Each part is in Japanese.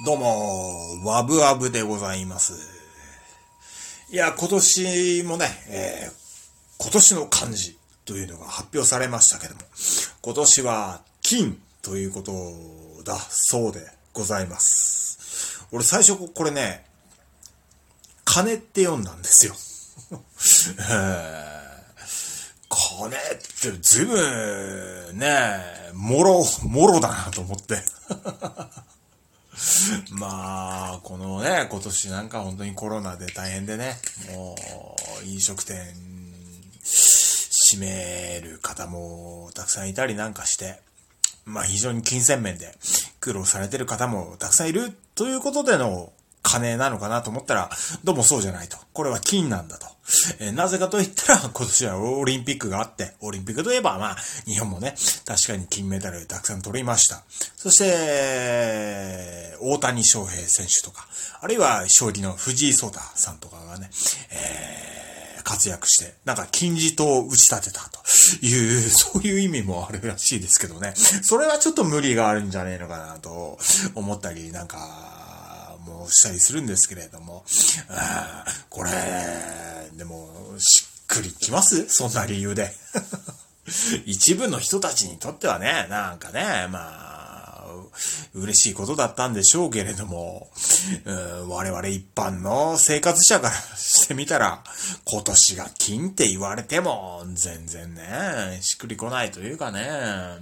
どうも、わぶわぶでございます。いや、今年もね、今年の漢字というのが発表されましたけども、今年は金ということだそうでございます。俺最初これね、金って読んだんですよ。金ってずいぶんね、もろだなと思って。まあこのね今年なんか本当にコロナで大変でね、もう飲食店閉める方もたくさんいたりなんかして、まあ非常に金銭面で苦労されてる方もたくさんいるということでの金なのかなと思ったら、どうもそうじゃないと。これは金なんだと。なぜかといったら、今年はオリンピックがあって、オリンピックといえば、まあ、日本もね、確かに金メダルたくさん取りました。そして、大谷翔平選手とか、あるいは将棋の藤井聡太さんとかがね、活躍して、なんか金字塔を打ち立てたという、そういう意味もあるらしいですけどね。それはちょっと無理があるんじゃねえのかなと思ったり、なんか、もうしたりするんですけれども、これでもしっくりきます？そんな理由で一部の人たちにとってはね、なんかね、まあ嬉しいことだったんでしょうけれども、我々一般の生活者からしてみたら、今年が金って言われても全然ね、しっくりこないというかね、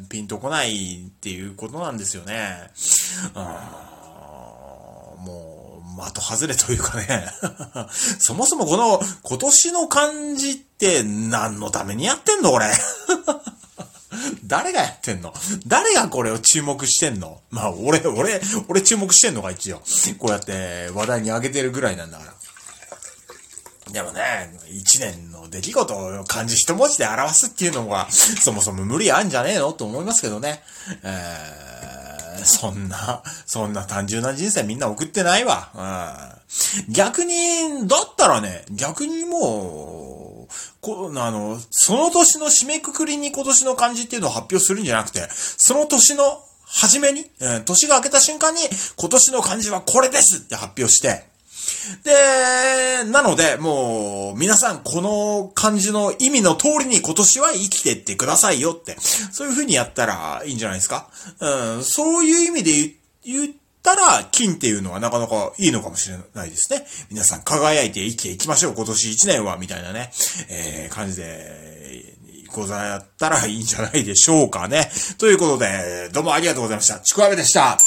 ピンとこないっていうことなんですよね。もう、的外れというかね。そもそもこの今年の漢字って何のためにやってんのこれ。誰がやってんの？誰がこれを注目してんの？まあ、俺注目してんのか一応。こうやって話題に上げてるぐらいなんだから。でもね、一年の出来事を漢字一文字で表すっていうのは、そもそも無理あんじゃねえのと思いますけどね。そんな単純な人生みんな送ってないわ。うん、逆に、だったらね、逆にもう、その年の締めくくりに今年の漢字っていうのを発表するんじゃなくて、その年の初めに、年が明けた瞬間に、今年の漢字はこれですって発表して、で、なので、もう、皆さん、この漢字の意味の通りに今年は生きてってくださいよって、そういう風にやったらいいんじゃないですか。うん、そういう意味で言ったら、金っていうのはなかなかいいのかもしれないですね。皆さん、輝いて生きていきましょう、今年一年は、みたいなね、感じで、ござったらいいんじゃないでしょうかね。ということで、どうもありがとうございました。ちくわべでした。